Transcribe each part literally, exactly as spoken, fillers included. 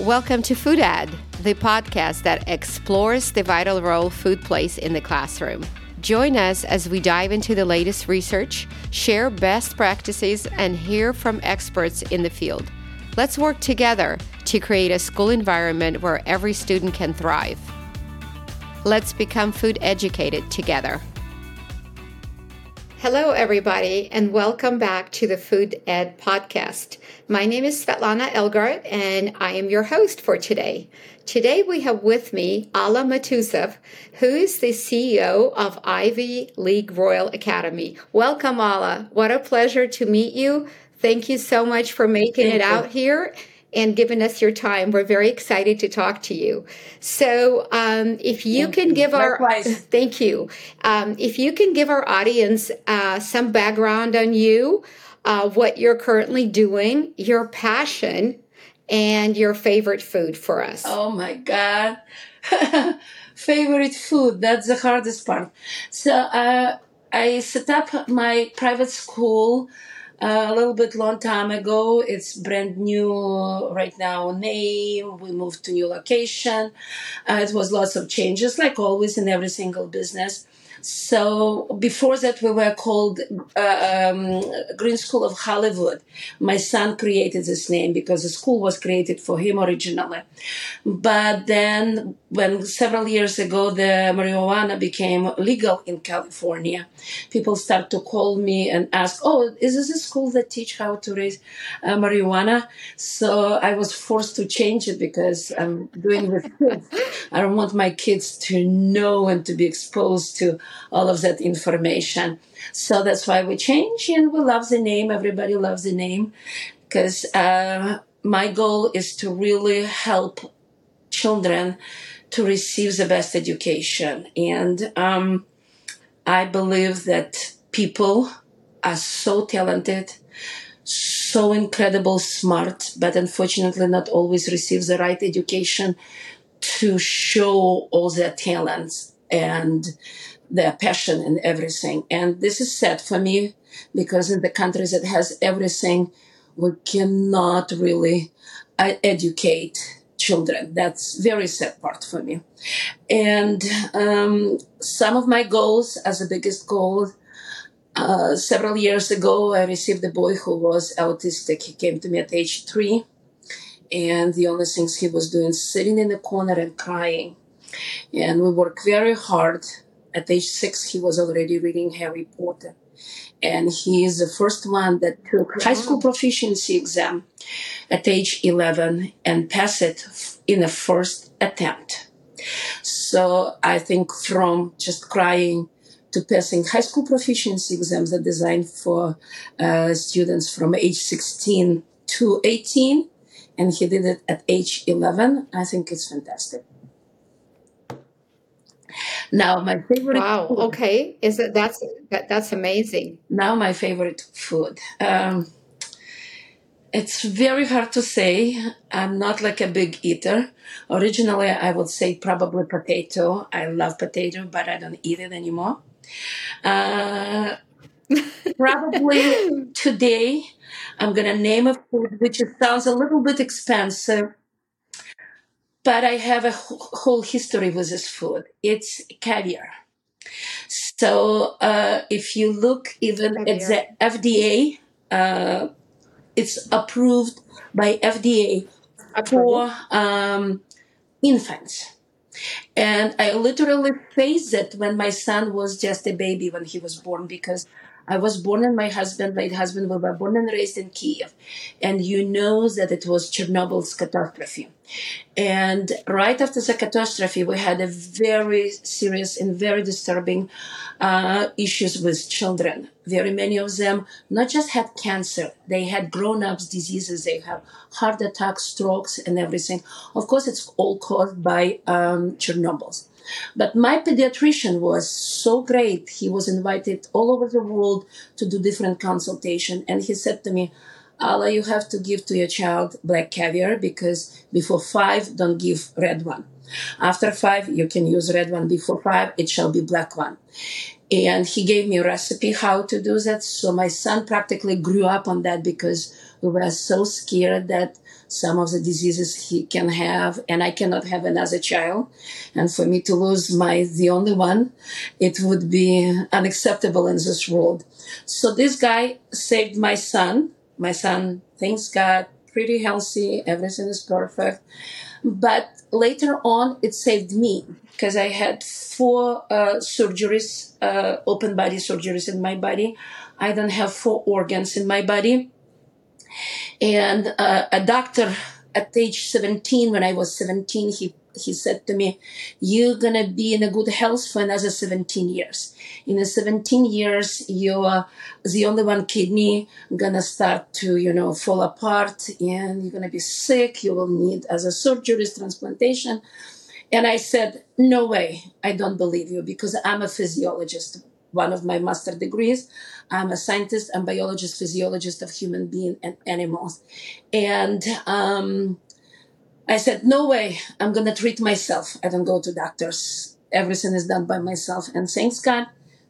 Welcome to Food Ed, the podcast that explores the vital role food plays in the classroom. Join us as we dive into the latest research, share best practices, and hear from experts in the field. Let's work together to create a school environment where every student can thrive. Let's become food educated together. Hello, everybody, and welcome back to the Food Ed Podcast. My name is Svetlana Elgart, and I am your host for today. Today, we have with me Alla Matusov, who is the C E O of Ivy League Royal Academy. Welcome, Alla. What a pleasure to meet you. Thank you so much for making Thank it you. out here and giving us your time. We're very excited to talk to you. So um, if you can give our thank you, um, if you can give our audience uh, some background on you, uh, what you're currently doing, your passion, and your favorite food for us. Oh my God, favorite food—that's the hardest part. So uh, I set up my private school. Uh, a little bit long time ago. It's brand new right now name. We moved to new location. Uh, it was lots of changes, like always in every single business. So before that, we were called uh, um, Green School of Hollywood. My son created this name because the school was created for him originally. But then when several years ago, the marijuana became legal in California, people start to call me and ask, oh, is this a school that teach how to raise uh, marijuana? So I was forced to change it because I'm doing with kids. I don't want my kids to know and to be exposed to all of that information. So that's why we change, and we love the name. Everybody loves the name because uh, my goal is to really help children to receive the best education. And um, I believe that people are so talented, so incredible smart, but unfortunately not always receive the right education to show all their talents and their passion and everything. And this is sad for me, because in the countries that has everything, we cannot really uh, educate children. That's very sad part for me. And um, some of my goals, as the biggest goal, uh, several years ago, I received a boy who was autistic. He came to me at age three, and the only things he was doing, sitting in the corner and crying. And we worked very hard. At age six, he was already reading Harry Potter. And he is the first one that took high school proficiency exam at age eleven and passed it in the first attempt. So I think from just crying to passing high school proficiency exams are designed for uh, students from age sixteen to eighteen. And he did it at age eleven. I think it's fantastic. Now my favorite. Wow. Food. Okay. Is that that's that, that's amazing. Now my favorite food. Um, it's very hard to say. I'm not like a big eater. Originally, I would say probably potato. I love potato, but I don't eat it anymore. Uh, probably today, I'm gonna name a food which sounds a little bit expensive. But I have a whole history with this food. It's caviar. So uh, if you look even caviar. At the F D A, uh, it's approved by F D A approved. for um, infants. And I literally faced it when my son was just a baby when he was born, because I was born and my husband, my husband, we were born and raised in Kiev. And you know that it was Chernobyl's catastrophe. And right after the catastrophe, we had a very serious and very disturbing uh, issues with children. Very many of them not just had cancer, they had grown-ups diseases. They have heart attacks, strokes, and everything. Of course, it's all caused by um, Chernobyl's. But my pediatrician was so great. He was invited all over the world to do different consultation. And he said to me, Alla, you have to give to your child black caviar, because before five, don't give red one. After five, you can use red one. Before five, it shall be black one. And he gave me a recipe how to do that. So my son practically grew up on that, because we were so scared that some of the diseases he can have, and I cannot have another child. And for me to lose my, the only one, it would be unacceptable in this world. So this guy saved my son. My son, thanks God, pretty healthy, everything is perfect. But later on, it saved me because I had four uh, surgeries, uh, open body surgeries in my body. I don't have four organs in my body. And uh, a doctor at age seventeen, when I was seventeen, he, he said to me, you're going to be in a good health for another seventeen years. In the seventeen years, you're the only one kidney going to start to, you know, fall apart, and you're going to be sick. You will need other surgeries, transplantation. And I said, no way. I don't believe you, because I'm a physiologist. One of my master degrees. I'm a scientist, I'm biologist, physiologist of human being and animals. And um, I said, no way, I'm going to treat myself. I don't go to doctors. Everything is done by myself. And thanks God,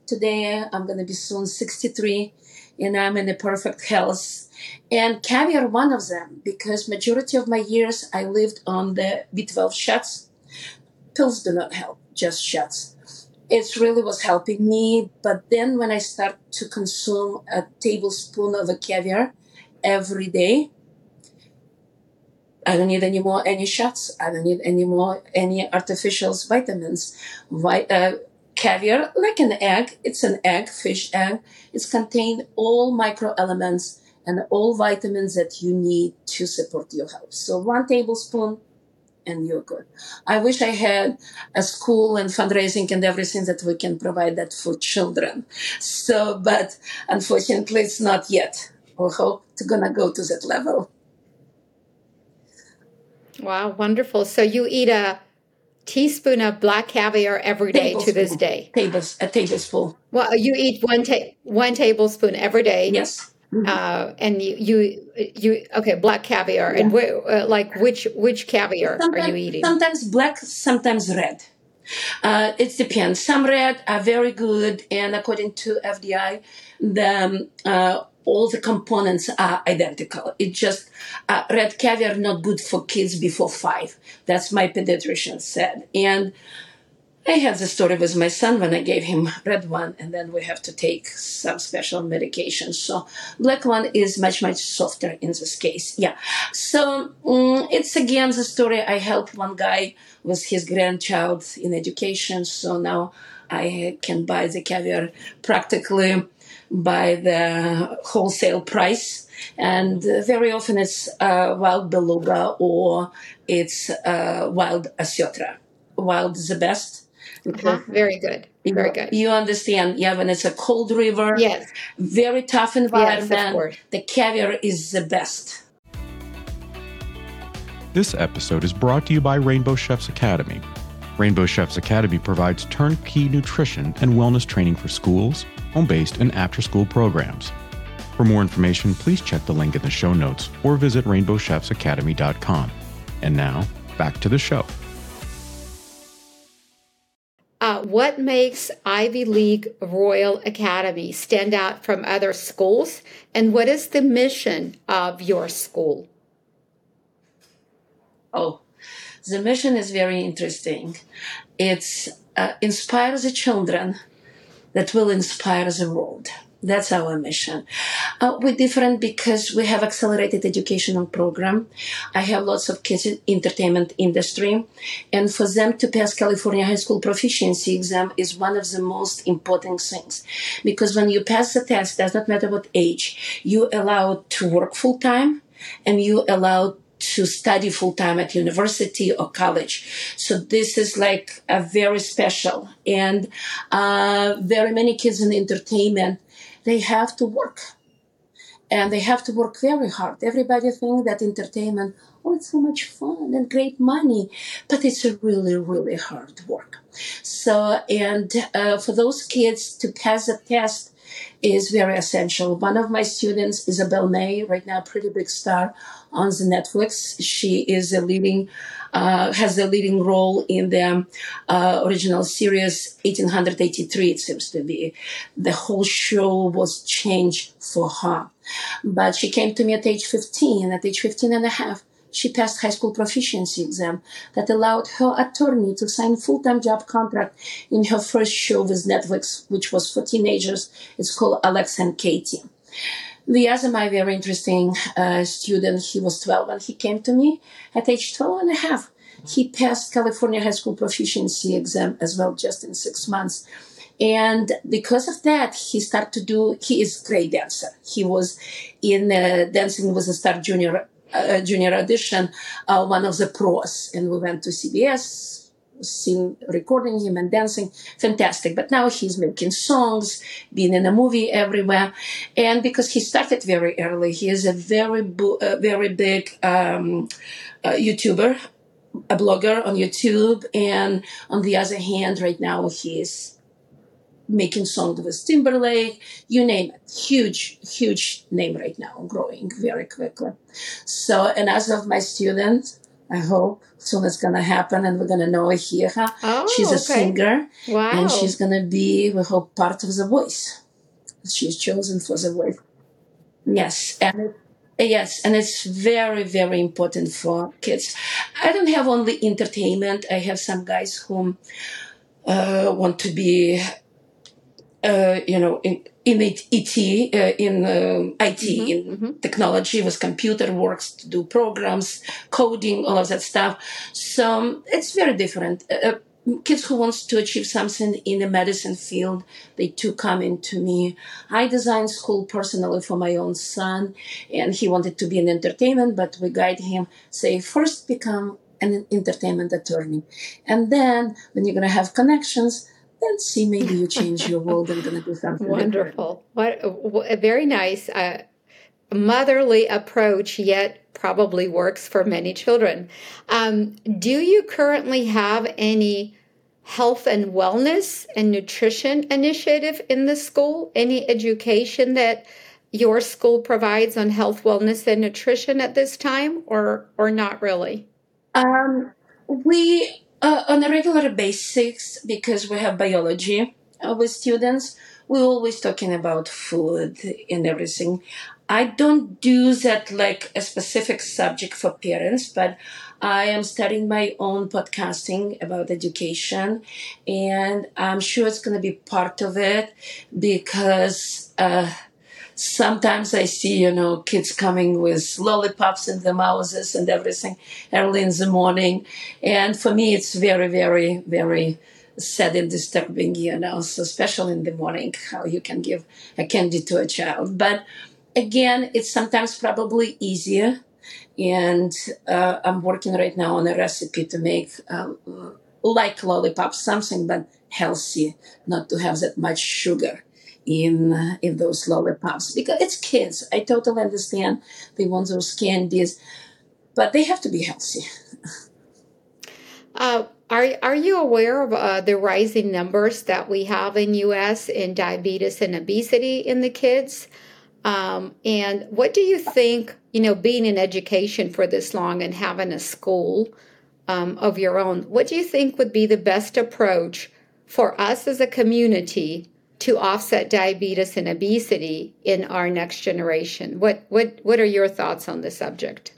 today I'm going to be soon sixty-three, and I'm in a perfect health. And caviar, one of them, because majority of my years I lived on the B twelve shots. Pills do not help, just shots. It really was helping me. But then when I start to consume a tablespoon of a caviar every day, I don't need any more any shots. I don't need any more any artificial vitamins. Why, uh, caviar, like an egg, it's an egg, fish egg. It's contained all microelements and all vitamins that you need to support your health. So one tablespoon, and you're good. I wish I had a school and fundraising and everything that we can provide that for children. So, but unfortunately, it's not yet. We hope to gonna go to that level. Wow, wonderful. So you eat a teaspoon of black caviar every day tablespoon. To this day? Tables, a tablespoon. Well, you eat one, ta- one tablespoon every day? Yes. Mm-hmm. Uh, and you, you, you, okay, black caviar. Yeah. And wh- uh, like which, which caviar sometimes, are you eating? Sometimes black, sometimes red. Uh, it depends. Some red are very good. And according to F D I, the, um, uh, all the components are identical. It just, uh, red caviar, not good for kids before five. That's my pediatrician said. And I had the story with my son when I gave him red one, and then we have to take some special medication. So black one is much, much softer in this case. Yeah. So um, it's again the story. I helped one guy with his grandchild in education. So now I can buy the caviar practically by the wholesale price. And very often it's uh, wild beluga or it's uh, wild asyotra. Wild is the best. Uh-huh. Very good. Very good. You understand, yeah, when it's a cold river, yes, very tough environment, yes, the caviar is the best. This episode is brought to you by Rainbow Chefs Academy. Rainbow Chefs Academy provides turnkey nutrition and wellness training for schools, home-based, and after-school programs. For more information, please check the link in the show notes or visit rainbow chefs academy dot com. And now, back to the show. Uh, what makes Ivy League Royal Academy stand out from other schools? And what is the mission of your school? Oh, the mission is very interesting. It's uh, inspire the children that will inspire the world. That's our mission. Uh, we're different because we have accelerated educational program. I have lots of kids in entertainment industry. And for them to pass California High School Proficiency Exam is one of the most important things. Because when you pass the test, does not matter what age, you're allowed to work full-time and you're allowed to study full-time at university or college. So this is like a very special. And uh, very many kids in entertainment, they have to work, and they have to work very hard. Everybody thinks that entertainment, oh, it's so much fun and great money, but it's a really, really hard work. So, and uh, for those kids to pass the test is very essential. One of my students, Isabel May, right now pretty big star on the Netflix. She is a leading, uh, has a leading role in the uh, original series eighteen eighty-three, it seems to be. The whole show was changed for her. But she came to me at age fifteen, and at age fifteen and a half, she passed high school proficiency exam that allowed her attorney to sign full-time job contract in her first show with Netflix, which was for teenagers. It's called Alexa and Katie. Liaz, my very interesting uh, student, he was twelve when he came to me. At age twelve and a half, he passed California high school proficiency exam as well, just in six months. And because of that, he started to do, he is a great dancer. He was in uh, Dancing with the Star Junior uh, junior audition, uh, one of the pros. And we went to C B S, seen recording him and dancing. Fantastic. But now he's making songs, being in a movie everywhere. And because he started very early, he is a very, bo- uh, very big um, uh, YouTuber, a blogger on YouTube. And on the other hand, right now he's making songs with Timberlake, you name it. Huge, huge name right now, growing very quickly. So, and as of my students, I hope soon it's going to happen and we're going to know here. Huh? Oh, she's a okay. singer. Wow. And she's going to be, we hope, part of The Voice. She's chosen for The Voice. Yes. And yes, and it's very, very important for kids. I don't have only entertainment. I have some guys who uh, want to be, uh, you know, in, in it, it uh, in um, I T, mm-hmm, in mm-hmm. technology, with computer works to do programs, coding, all of that stuff. So um, it's very different. Uh, kids who wants to achieve something in the medicine field, they too come into me. I designed school personally for my own son, and he wanted to be in entertainment, but we guide him, say, first become an entertainment attorney. And then when you're going to have connections, then see, maybe you change your world and going to do something wonderful. What a, a very nice uh, motherly approach, yet probably works for many children. Um, do you currently have any health and wellness and nutrition initiative in the school? Any education that your school provides on health, wellness, and nutrition at this time, or or not really? Um, we. Uh, on a regular basis, because we have biology uh, with students, we're always talking about food and everything. I don't do that like a specific subject for parents, but I am starting my own podcasting about education, and I'm sure it's going to be part of it because uh, sometimes I see, you know, kids coming with lollipops in their mouths and everything early in the morning. And for me, it's very, very, very sad and disturbing, you know, so especially in the morning, how you can give a candy to a child. But again, it's sometimes probably easier. And uh, I'm working right now on a recipe to make uh, like lollipops, something, but healthy, not to have that much sugar in uh, in those lollipops, because it's kids. I totally understand they want those candies, but they have to be healthy. uh, are are you aware of uh, the rising numbers that we have in U S in diabetes and obesity in the kids? Um, and what do you think, you know, being in education for this long and having a school um, of your own, what do you think would be the best approach for us as a community to offset diabetes and obesity in our next generation? What what what are your thoughts on the subject?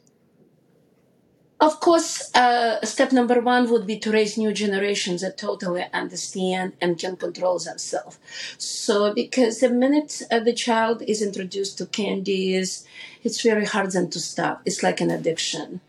Of course, uh, step number one would be to raise new generations that totally understand and can control themselves. So because the minute uh, the child is introduced to candies, it's very hard then to stop. It's like an addiction.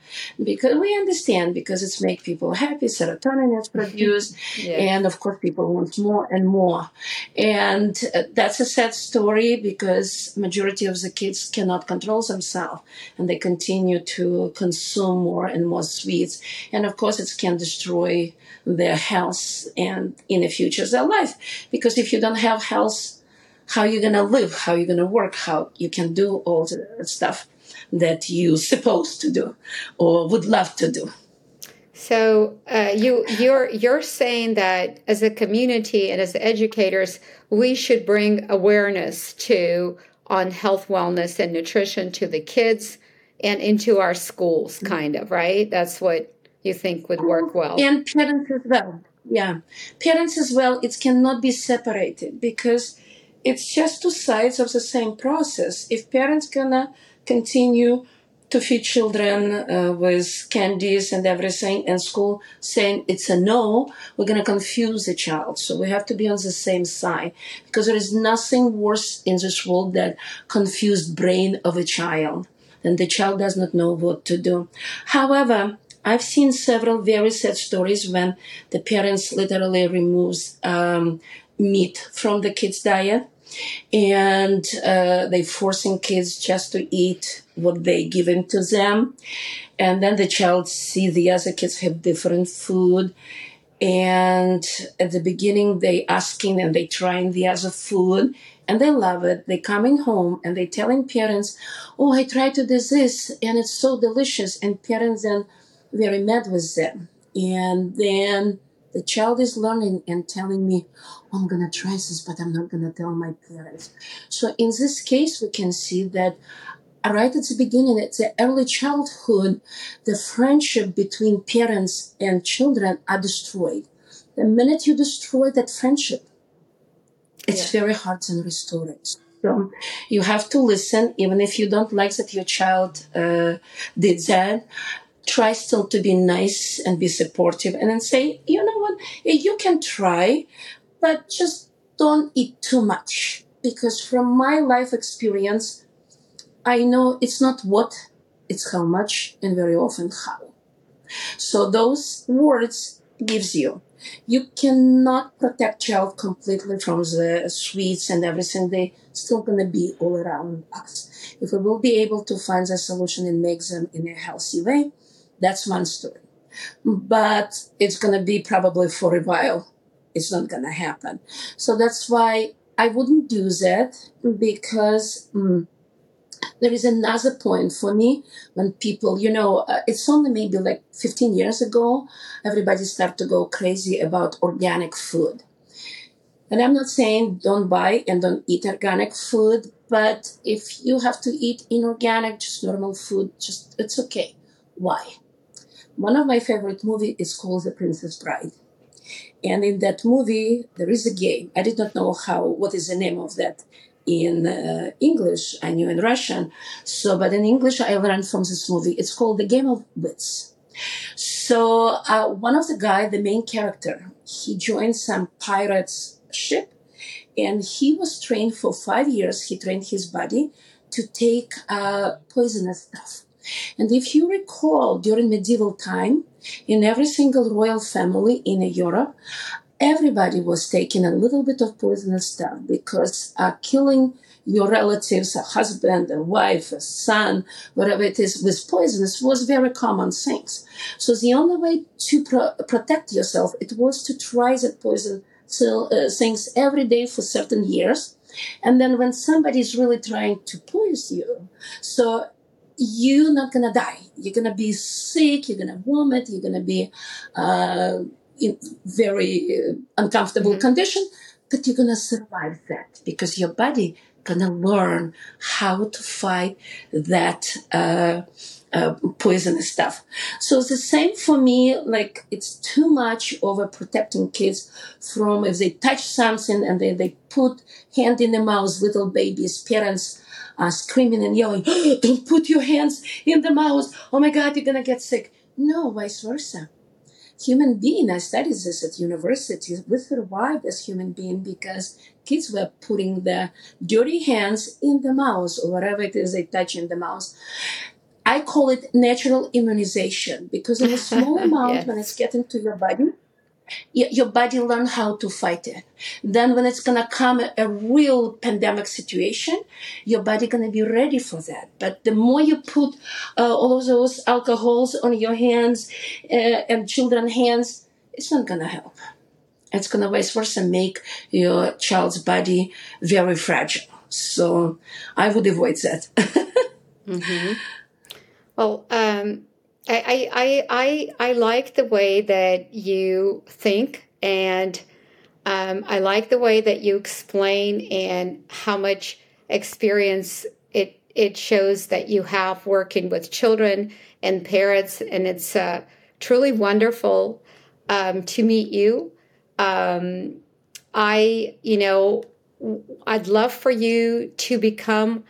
Because we understand, because it's make people happy, serotonin is produced, yes. And of course people want more and more. And uh, that's a sad story because majority of the kids cannot control themselves and they continue to consume more and more sweets. And of course it can destroy their health and in the future their life. Because if you don't have health, how you're going to live, how you're going to work, how you can do all the stuff that you're supposed to do or would love to do. So uh, you, you're, you're saying that as a community and as educators, we should bring awareness to on health, wellness, and nutrition to the kids and into our schools, kind of, right? That's what you think would work well. And parents as well, yeah. Parents as well, it cannot be separated because it's just two sides of the same process. If parents gonna continue to feed children uh, with candies and everything, and school saying it's a no, we're going to confuse the child. So we have to be on the same side, because there is nothing worse in this world than confused brain of a child, and the child does not know what to do. However, I've seen several very sad stories when the parents literally removes um, meat from the kids' diet, and uh, they forcing kids just to eat what they given to them, and then the child see the other kids have different food, and at the beginning they asking and they trying the other food, and they love it. They coming home and they telling parents, oh, I tried to do this and it's so delicious, and parents then very mad with them. And then the child is learning and telling me, oh, I'm going to try this, but I'm not going to tell my parents. So in this case, we can see that right at the beginning, at the early childhood, the friendship between parents and children are destroyed. The minute you destroy that friendship, it's yeah. very hard to restore it. So you have to listen, even if you don't like that your child uh, did that. Try still to be nice and be supportive, and then say, you know what, you can try, but just don't eat too much. Because from my life experience, I know it's not what, it's how much, and very often how. So those words gives you. You cannot protect child completely from the sweets and everything. They still going to be all around us. If we will be able to find the solution and make them in a healthy way, that's one story. But it's going to be probably for a while. It's not going to happen. So that's why I wouldn't do that, because um, there is another point for me when people, you know, uh, it's only maybe like fifteen years ago, everybody started to go crazy about organic food. And I'm not saying don't buy and don't eat organic food, but if you have to eat inorganic, just normal food, just it's okay. Why? One of my favorite movies is called The Princess Bride. And in that movie, there is a game. I did not know how, what is the name of that in uh, English. I knew in Russian. So, but in English, I learned from this movie. It's called The Game of Wits. So uh, one of the guy, the main character, he joined some pirates ship, and he was trained for five years. He trained his body to take uh, poisonous stuff. And if you recall, during medieval time, in every single royal family in Europe, everybody was taking a little bit of poisonous stuff, because uh, killing your relatives, a husband, a wife, a son, whatever it is, with poisonous was very common things. So the only way to pro- protect yourself, it was to try the poison till, uh, things every day for certain years. And then when somebody is really trying to poison you, so you're not going to die. You're going to be sick. You're going to vomit. You're going to be uh, in very uh, uncomfortable mm-hmm. condition, but you're going to survive that, because your body going to learn how to fight that uh, uh, poisonous stuff. So it's the same for me, like it's too much over protecting kids from if they touch something and then they put hand in the mouth, little babies, parents, are screaming and yelling, don't put your hands in the mouth. Oh my God, you're going to get sick. No, vice versa. Human being, I studied this at university, we survived as human being because kids were putting their dirty hands in the mouth or whatever it is they touch in the mouth. I call it natural immunization, because in a small amount, yes. when it's getting to your body, your body learns how to fight it. Then when it's going to come a real pandemic situation, your body going to be ready for that. But the more you put uh, all of those alcohols on your hands uh, and children's hands, it's not going to help. It's going to vice versa make your child's body very fragile. So I would avoid that. mm-hmm. Well, um... I, I I I like the way that you think, and um, I like the way that you explain and how much experience it it shows that you have working with children and parents, and it's uh, truly wonderful um, to meet you. Um, I you know I'd love for you to become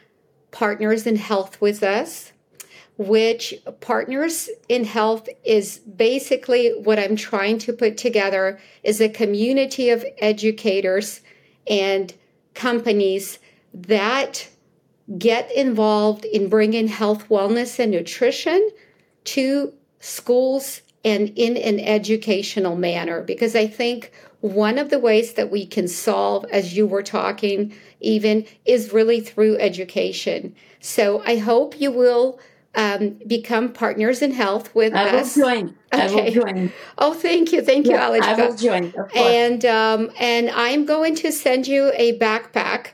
partners in health with us. which Partners in Health is basically what I'm trying to put together is a community of educators and companies that get involved in bringing health, wellness, and nutrition to schools and in an educational manner. Because I think one of the ways that we can solve, as you were talking even, is really through education. So I hope you will Um, become Partners in Health with I us. I will join. Okay. I will join. Oh, thank you. Thank yeah, you, Alexa. I will join. Of course. And, um, and I'm going to send you a backpack.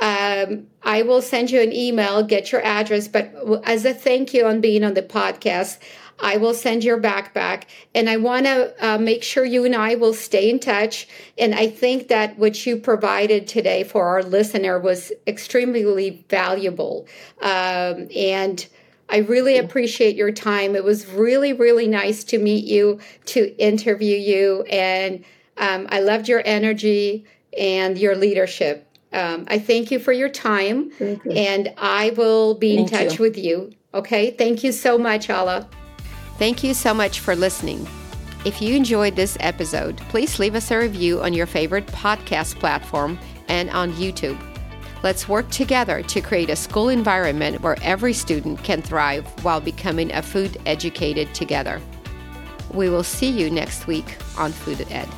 Um, I will send you an email, get your address, but as a thank you on being on the podcast, I will send your backpack. And I want to uh, make sure you and I will stay in touch. And I think that what you provided today for our listener was extremely valuable. Um, and I really appreciate your time. It was really, really nice to meet you, to interview you. And um, I loved your energy and your leadership. Um, I thank you for your time. Thank you. And I will be thank in touch you. with you. Okay. Thank you so much, Alla. Thank you so much for listening. If you enjoyed this episode, please leave us a review on your favorite podcast platform and on YouTube. Let's work together to create a school environment where every student can thrive while becoming a food educated together. We will see you next week on Food Ed.